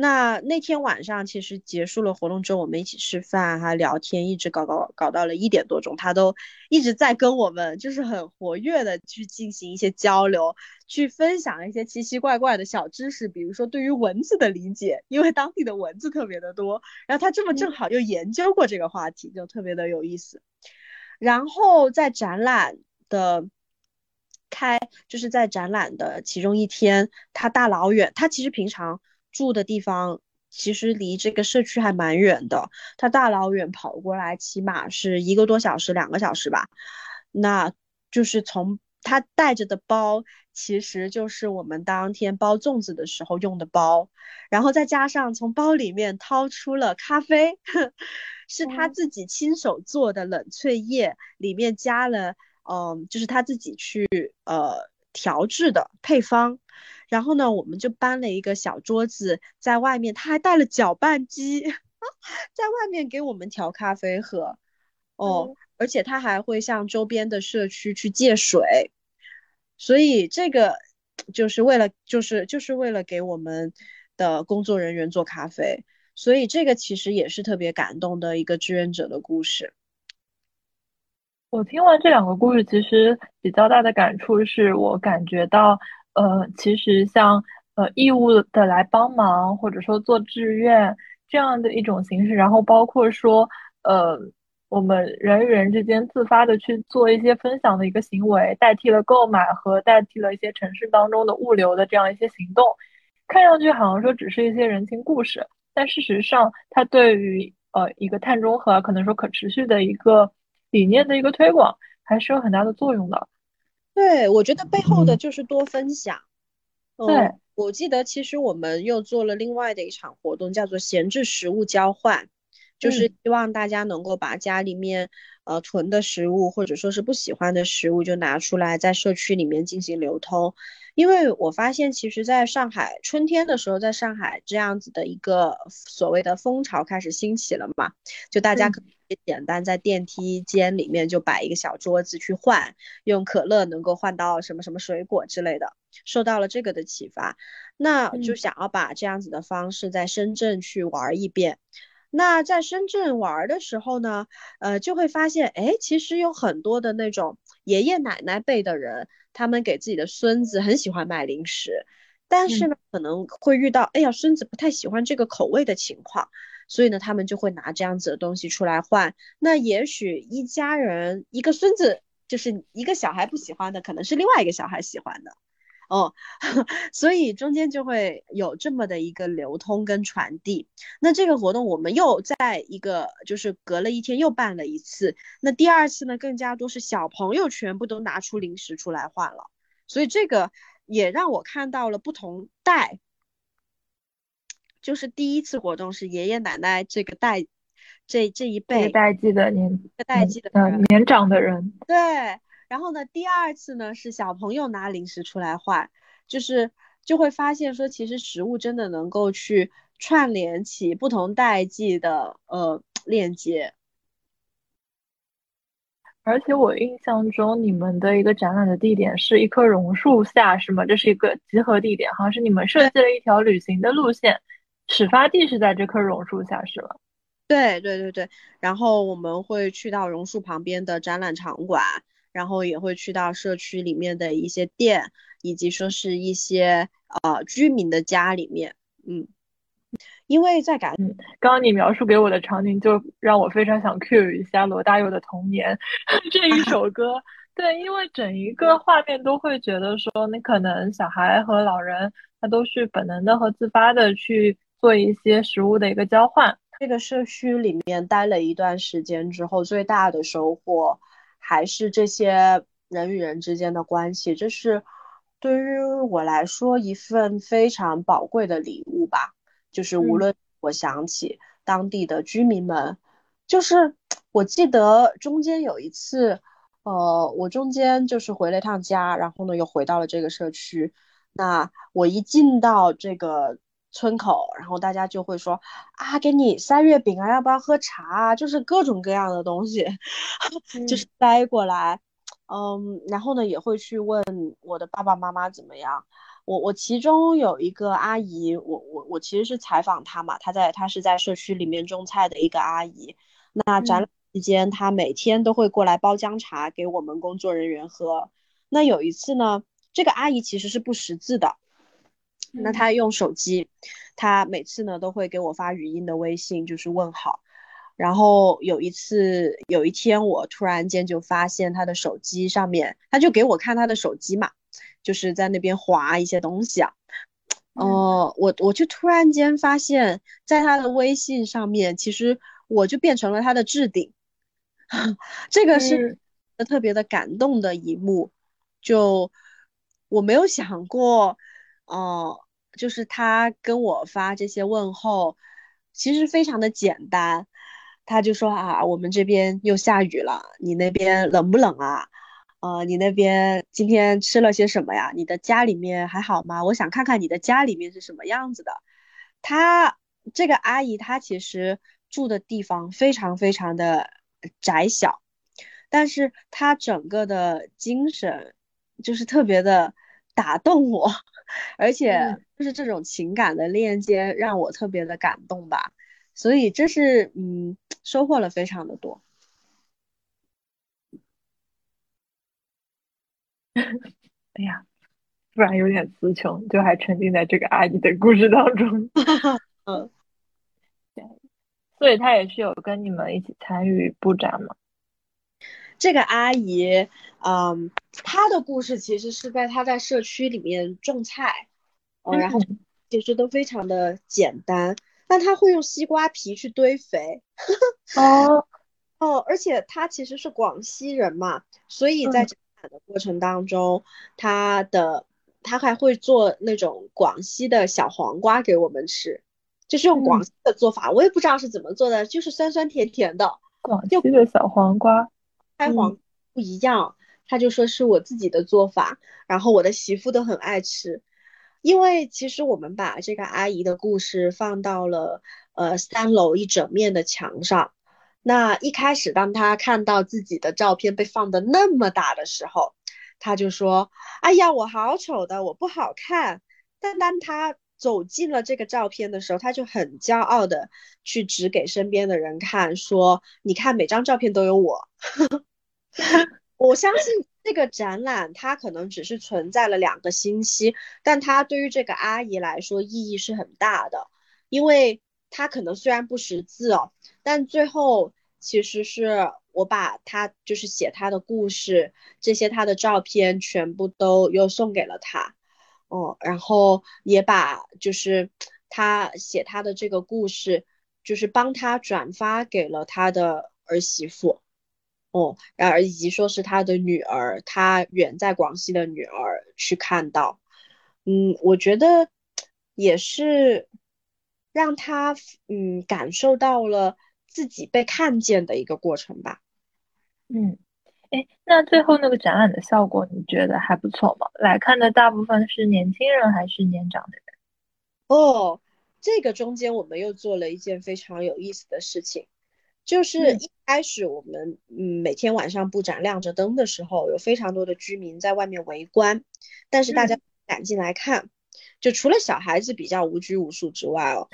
那那天晚上，其实结束了活动之后，我们一起吃饭还聊天，一直搞搞搞到了一点多钟，他都一直在跟我们就是很活跃的去进行一些交流，去分享一些奇奇怪怪的小知识，比如说对于蚊子的理解，因为当地的蚊子特别的多，然后他这么正嗯好又研究过这个话题，就特别的有意思。然后在展览的开，就是在展览的其中一天，他大老远，他其实平常住的地方其实离这个社区还蛮远的，他大老远跑过来，起码是一个多小时、两个小时吧。那就是从他带着的包，其实就是我们当天包粽子的时候用的包，然后再加上从包里面掏出了咖啡，是他嗯自己亲手做的冷萃液，里面加了，嗯，就是他自己去呃调制的配方。然后呢，我们就搬了一个小桌子在外面，他还带了搅拌机，在外面给我们调咖啡喝。哦，嗯而且他还会向周边的社区去借水，所以这个就是为了就是就是为了给我们的工作人员做咖啡，所以这个其实也是特别感动的一个志愿者的故事。我听完这两个故事，其实比较大的感触是我感觉到，呃，其实像呃义务的来帮忙，或者说做志愿这样的一种形式，然后包括说，呃，我们人与人之间自发的去做一些分享的一个行为，代替了购买和代替了一些城市当中的物流的这样一些行动，看上去好像说只是一些人情故事，但事实上，它对于呃一个碳中和啊可能说可持续的一个理念的一个推广，还是有很大的作用的。对，我觉得背后的就是多分享。嗯，对，我记得其实我们又做了另外的一场活动，叫做闲置食物交换，就是嗯希望大家能够把家里面呃囤的食物或者说是不喜欢的食物就拿出来，在社区里面进行流通。因为我发现，其实在上海春天的时候，在上海这样子的一个所谓的风潮开始兴起了嘛，就大家可嗯能也简单在电梯间里面就摆一个小桌子去换，用可乐能够换到什么什么水果之类的。受到了这个的启发，那就嗯想要把这样子的方式在深圳去玩儿一遍。那在深圳玩儿的时候呢，呃，就会发现，哎，其实有很多的那种爷爷奶奶辈的人，他们给自己的孙子很喜欢买零食，但是嗯呢，可能会遇到，哎呀，孙子不太喜欢这个口味的情况，所以呢，他们就会拿这样子的东西出来换。那也许一家人，一个孙子就是一个小孩不喜欢的，可能是另外一个小孩喜欢的。哦，所以中间就会有这么的一个流通跟传递。那这个活动我们又在一个就是隔了一天又办了一次，那第二次呢更加多是小朋友全部都拿出零食出来换了，所以这个也让我看到了不同代，就是第一次活动是爷爷奶奶这个代这这一这个辈代际的年这个代年际的呃人。年长的人，对，然后呢，第二次呢是小朋友拿零食出来换，就是就会发现说，其实食物真的能够去串联起不同代际的呃链接。而且我印象中你们的一个展览的地点是一棵榕树下，是吗？这是一个集合地点，好像是你们设对计了一条旅行的路线，始发地是在这棵榕树下，是吧？对对对对，然后我们会去到榕树旁边的展览场馆，然后也会去到社区里面的一些店，以及说是一些呃居民的家里面。嗯，因为在感，嗯，刚刚你描述给我的场景，就让我非常想 cue 一下罗大佑的《童年》这一首歌。对，因为整一个画面都会觉得说，你可能小孩和老人他都是本能的和自发的去做一些食物的一个交换。这个社区里面待了一段时间之后，最大的收获还是这些人与人之间的关系，这是对于我来说一份非常宝贵的礼物吧。就是无论我想起当地的居民们，嗯，就是我记得中间有一次呃，我中间就是回了一趟家，然后呢又回到了这个社区。那我一进到这个村口，然后大家就会说啊，给你塞月饼啊，要不要喝茶啊，就是各种各样的东西，嗯，就是塞过来。嗯，然后呢也会去问我的爸爸妈妈怎么样。我我其中有一个阿姨，我我我其实是采访她嘛，她在她是在社区里面种菜的一个阿姨。那展览期间，嗯，她每天都会过来煲姜茶给我们工作人员喝。那有一次呢，这个阿姨其实是不识字的，那他用手机，他每次呢都会给我发语音的微信，就是问好。然后有一次有一天我突然间就发现他的手机上面，他就给我看他的手机嘛，就是在那边滑一些东西啊。呃我我就突然间发现在他的微信上面，其实我就变成了他的置顶。这个是特别的感动的一幕，就我没有想过哦，呃，就是他跟我发这些问候，其实非常的简单。他就说啊，我们这边又下雨了，你那边冷不冷啊？呃，你那边今天吃了些什么呀？你的家里面还好吗？我想看看你的家里面是什么样子的。他这个阿姨，她其实住的地方非常非常的窄小，但是她整个的精神就是特别的打动我。而且就是这种情感的链接让我特别的感动吧，所以这是嗯收获了非常的多。哎呀，不然有点词穷，就还沉浸在这个阿姨的故事当中。嗯，所以她也是有跟你们一起参与布展吗？这个阿姨，嗯，她的故事其实是在她在社区里面种菜，哦，然后其实都非常的简单，但她会用西瓜皮去堆肥。哦哦，而且她其实是广西人嘛，所以在展览的过程当中，她的她还会做那种广西的小黄瓜给我们吃，就是用广西的做法，嗯，我也不知道是怎么做的，就是酸酸甜甜的。广西的小黄瓜。开黄不一样，他就说是我自己的做法，然后我的媳妇都很爱吃。因为其实我们把这个阿姨的故事放到了呃三楼一整面的墙上，那一开始当他看到自己的照片被放得那么大的时候，他就说哎呀我好丑的，我不好看。但当他走进了这个照片的时候，他就很骄傲的去指给身边的人看，说你看每张照片都有我。我相信这个展览它可能只是存在了两个星期，但它对于这个阿姨来说意义是很大的，因为她可能虽然不识字哦，但最后其实是我把她就是写她的故事，这些她的照片全部都又送给了她。哦，然后也把就是他写他的这个故事，就是帮他转发给了他的儿媳妇，哦，然后以及说是他的女儿，他远在广西的女儿去看到。嗯，我觉得也是让他嗯感受到了自己被看见的一个过程吧。嗯。哎，那最后那个展览的效果你觉得还不错吗？来看的大部分是年轻人还是年长的人？哦，这个中间我们又做了一件非常有意思的事情，就是一开始我们嗯每天晚上布展亮着灯的时候，有非常多的居民在外面围观，但是大家不敢进来看，嗯，就除了小孩子比较无拘无束之外哦，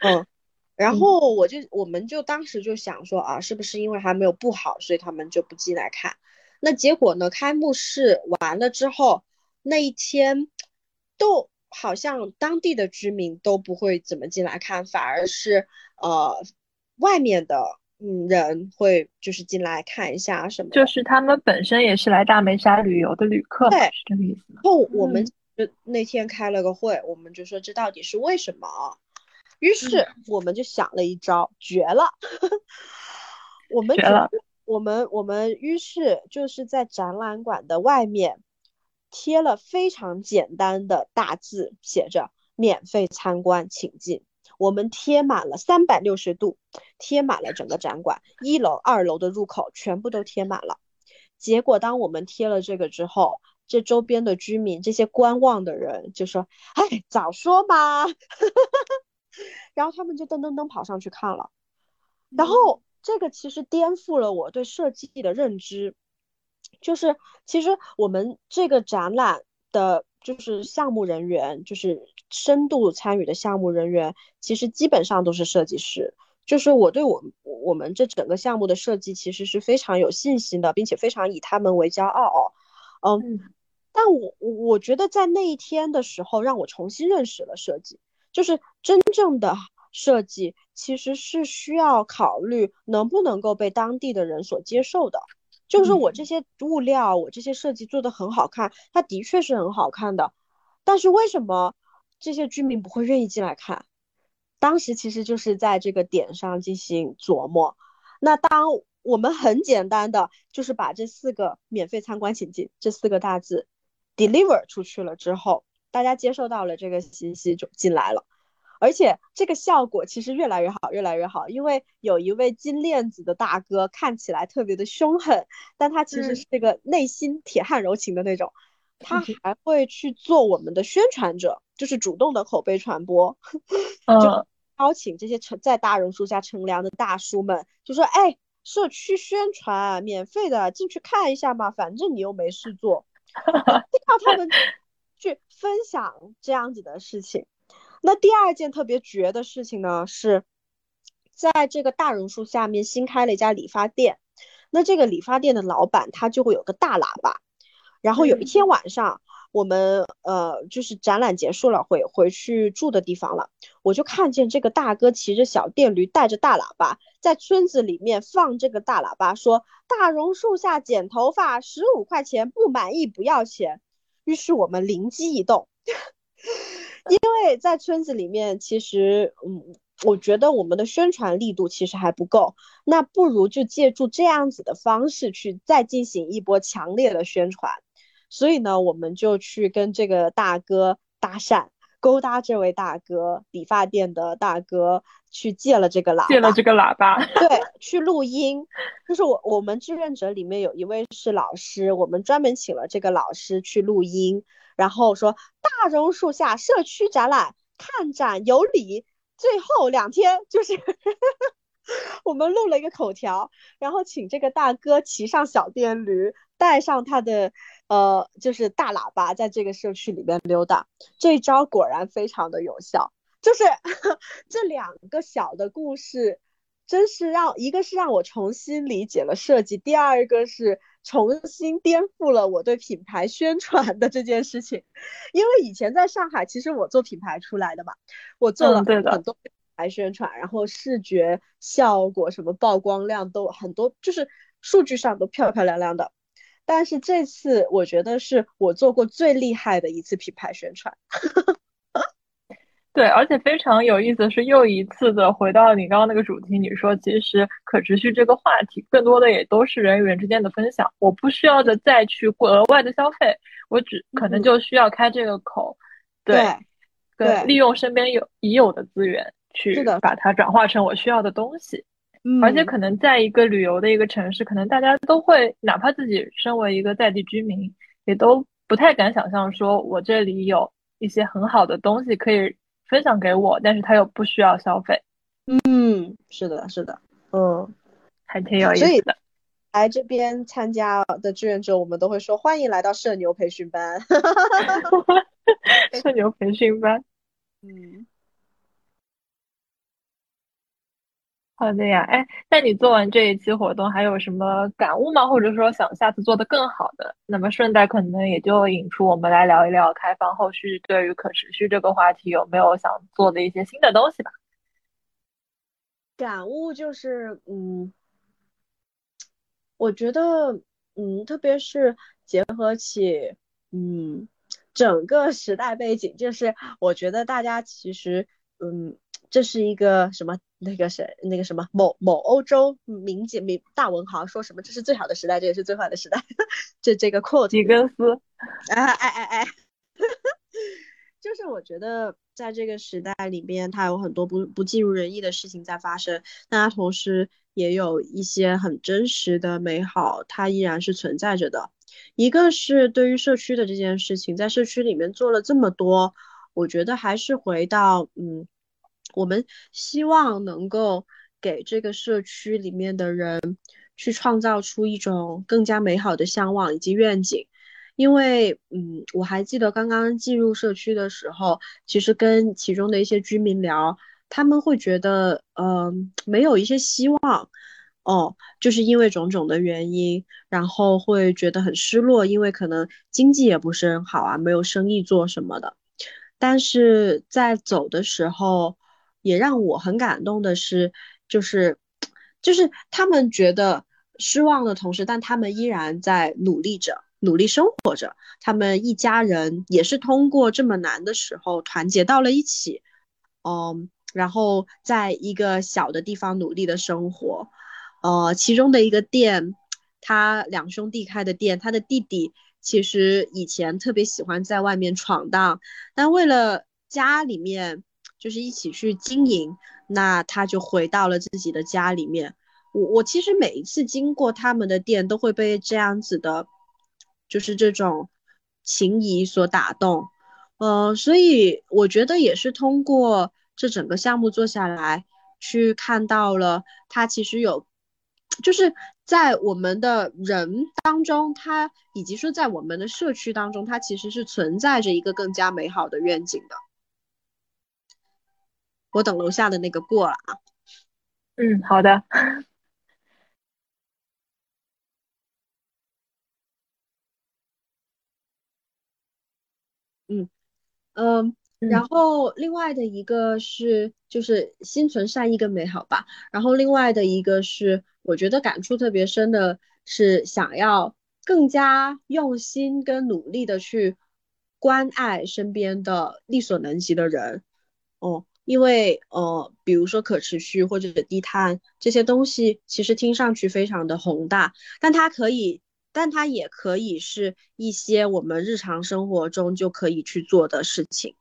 嗯。然后我就我们就当时就想说啊，是不是因为还没有布好，所以他们就不进来看。那结果呢，开幕式完了之后那一天都好像当地的居民都不会怎么进来看，反而是呃外面的嗯人会就是进来看一下什么，就是他们本身也是来大梅沙旅游的旅客，对，是这个意思吗？然后我们就那天开了个会、嗯、我们就说这到底是为什么，于是我们就想了一招、嗯、绝了我们觉得我们我们于是就是在展览馆的外面贴了非常简单的大字，写着免费参观请进。我们贴满了三百六十度，贴满了整个展馆，一楼二楼的入口全部都贴满了。结果当我们贴了这个之后，这周边的居民，这些观望的人就说，哎，早说嘛然后他们就噔噔噔跑上去看了。然后这个其实颠覆了我对设计的认知，就是其实我们这个展览的就是项目人员，就是深度参与的项目人员其实基本上都是设计师，就是我对我我们这整个项目的设计其实是非常有信心的，并且非常以他们为骄傲、哦、嗯，但我我觉得在那一天的时候让我重新认识了设计，就是真正的设计其实是需要考虑能不能够被当地的人所接受的，就是我这些物料，我这些设计做的很好看，它的确是很好看的，但是为什么这些居民不会愿意进来看？当时其实就是在这个点上进行琢磨。那当我们很简单的就是把这四个免费参观请进这四个大字 deliver 出去了之后，大家接受到了这个信息就进来了，而且这个效果其实越来越好越来越好，因为有一位金链子的大哥看起来特别的凶狠，但他其实是个内心铁汉柔情的那种、嗯、他还会去做我们的宣传者，就是主动的口碑传播、嗯、就邀请这些在大榕树下乘凉的大叔们，就说哎，社区宣传免费的，进去看一下嘛，反正你又没事做让他们去分享这样子的事情。那第二件特别绝的事情呢，是在这个大榕树下面新开了一家理发店，那这个理发店的老板他就会有个大喇叭，然后有一天晚上我们呃就是展览结束了，回回去住的地方了，我就看见这个大哥骑着小电驴带着大喇叭在村子里面放这个大喇叭，说大榕树下剪头发十五块钱，不满意不要钱。于是我们灵机一动因为在村子里面其实嗯，我觉得我们的宣传力度其实还不够，那不如就借助这样子的方式去再进行一波强烈的宣传。所以呢我们就去跟这个大哥搭讪，勾搭这位大哥，理发店的大哥，去借了这个喇叭借了这个喇叭对，去录音，就是我我们志愿者里面有一位是老师，我们专门请了这个老师去录音，然后说大榕树下社区展览看展有礼，最后两天就是我们录了一个口条，然后请这个大哥骑上小电驴，带上他的呃就是大喇叭，在这个社区里面溜达。这一招果然非常的有效，就是这两个小的故事真是让一个是让我重新理解了设计，第二个是重新颠覆了我对品牌宣传的这件事情。因为以前在上海其实我做品牌出来的嘛，我做了很多品牌宣传、嗯、然后视觉效果什么曝光量都很多，就是数据上都漂漂亮亮的，但是这次我觉得是我做过最厉害的一次品牌宣传对，而且非常有意思的是，又一次的回到你刚刚那个主题，你说其实可持续这个话题更多的也都是人与人之间的分享，我不需要的再去额外的消费，我只可能就需要开这个口、嗯、对, 对, 对利用身边有已有的资源去把它转化成我需要的东西。而且可能在一个旅游的一个城市、嗯、可能大家都会，哪怕自己身为一个在地居民也都不太敢想象说我这里有一些很好的东西可以分享给我，但是他又不需要消费。嗯，是的是的，嗯，还挺有意思的。来这边参加的志愿者我们都会说欢迎来到社牛培训班社牛培训班。嗯。好的呀，哎，那你做完这一期活动还有什么感悟吗？或者说想下次做得更好的？那么顺带可能也就引出我们来聊一聊开放后续对于可持续这个话题有没有想做的一些新的东西吧。感悟就是，嗯，我觉得，嗯，特别是结合起，嗯，整个时代背景，就是我觉得大家其实，嗯，这是一个什么那个谁那个什么某某欧洲名姐名大文豪说什么，这是最好的时代，这也是最坏的时代，这这个 quote 狄更斯，哎哎哎哎，就是我觉得在这个时代里面，它有很多不不尽如人意的事情在发生，但它同时也有一些很真实的美好，它依然是存在着的。一个是对于社区的这件事情，在社区里面做了这么多，我觉得还是回到嗯，我们希望能够给这个社区里面的人去创造出一种更加美好的向往以及愿景。因为，嗯，我还记得刚刚进入社区的时候，其实跟其中的一些居民聊，他们会觉得，呃，没有一些希望，哦，就是因为种种的原因，然后会觉得很失落，因为可能经济也不是很好啊，没有生意做什么的。但是在走的时候，也让我很感动的是，就是，就是他们觉得失望的同时，但他们依然在努力着。努力生活着，他们一家人也是通过这么难的时候团结到了一起，嗯，然后在一个小的地方努力的生活，呃，其中的一个店，他两兄弟开的店，他的弟弟其实以前特别喜欢在外面闯荡，但为了家里面就是一起去经营，那他就回到了自己的家里面。我我其实每一次经过他们的店，都会被这样子的。就是这种情谊所打动，呃，所以我觉得也是通过这整个项目做下来，去看到了它其实有，就是在我们的人当中，它以及说在我们的社区当中，它其实是存在着一个更加美好的愿景的。我等楼下的那个过了啊。嗯，好的。嗯嗯，然后另外的一个是就是心存善意跟美好吧，然后另外的一个是我觉得感触特别深的是想要更加用心跟努力的去关爱身边的力所能及的人哦，因为呃比如说可持续或者低碳这些东西其实听上去非常的宏大，但它可以。但它也可以是一些我们日常生活中就可以去做的事情，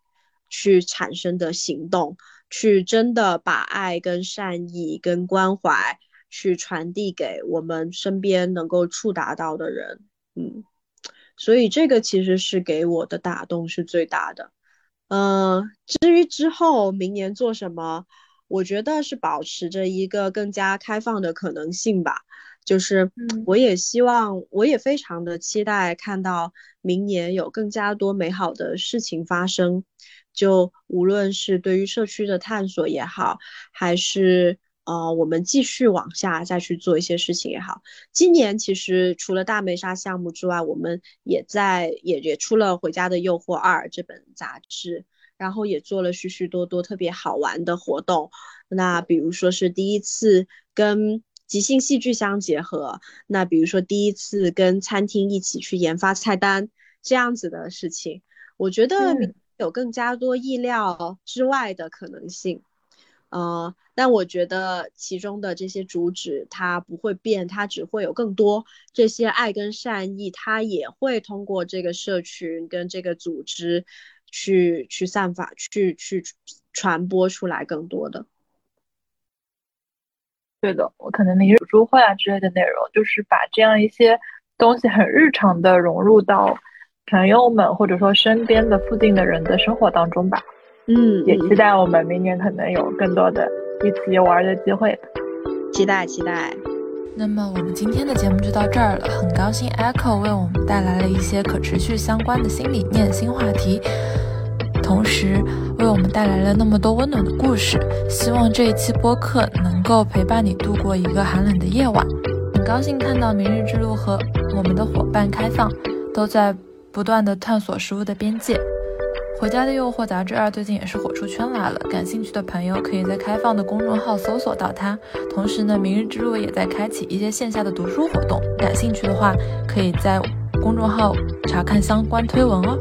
去产生的行动，去真的把爱跟善意跟关怀去传递给我们身边能够触达到的人，嗯，所以这个其实是给我的打动是最大的。嗯、呃，至于之后明年做什么，我觉得是保持着一个更加开放的可能性吧。就是我也希望，我也非常的期待看到明年有更加多美好的事情发生，就无论是对于社区的探索也好，还是呃我们继续往下再去做一些事情也好。今年其实除了大梅沙项目之外，我们也在也也出了《回家的诱惑二》这本杂志，然后也做了许许多多特别好玩的活动。那比如说是第一次跟即兴戏剧相结合，那比如说第一次跟餐厅一起去研发菜单这样子的事情，我觉得有更加多意料之外的可能性。呃，但我觉得其中的这些主旨它不会变，它只会有更多这些爱跟善意，它也会通过这个社群跟这个组织去去散发，去去传播出来更多的。对的，我可能每日读书会啊之类的内容，就是把这样一些东西很日常的融入到朋友们或者说身边的附近的人的生活当中吧。嗯，也期待我们明年可能有更多的一起玩的机会。期待期待。那么我们今天的节目就到这儿了，很高兴 Echo 为我们带来了一些可持续相关的新理念、新话题。同时为我们带来了那么多温暖的故事。希望这一期播客能够陪伴你度过一个寒冷的夜晚。很高兴看到明日之路和我们的伙伴开放，都在不断的探索食物的边界。《回家的诱惑》杂志二最近也是火出圈来了，感兴趣的朋友可以在开放的公众号搜索到它。同时呢，明日之路也在开启一些线下的读书活动，感兴趣的话可以在公众号查看相关推文哦。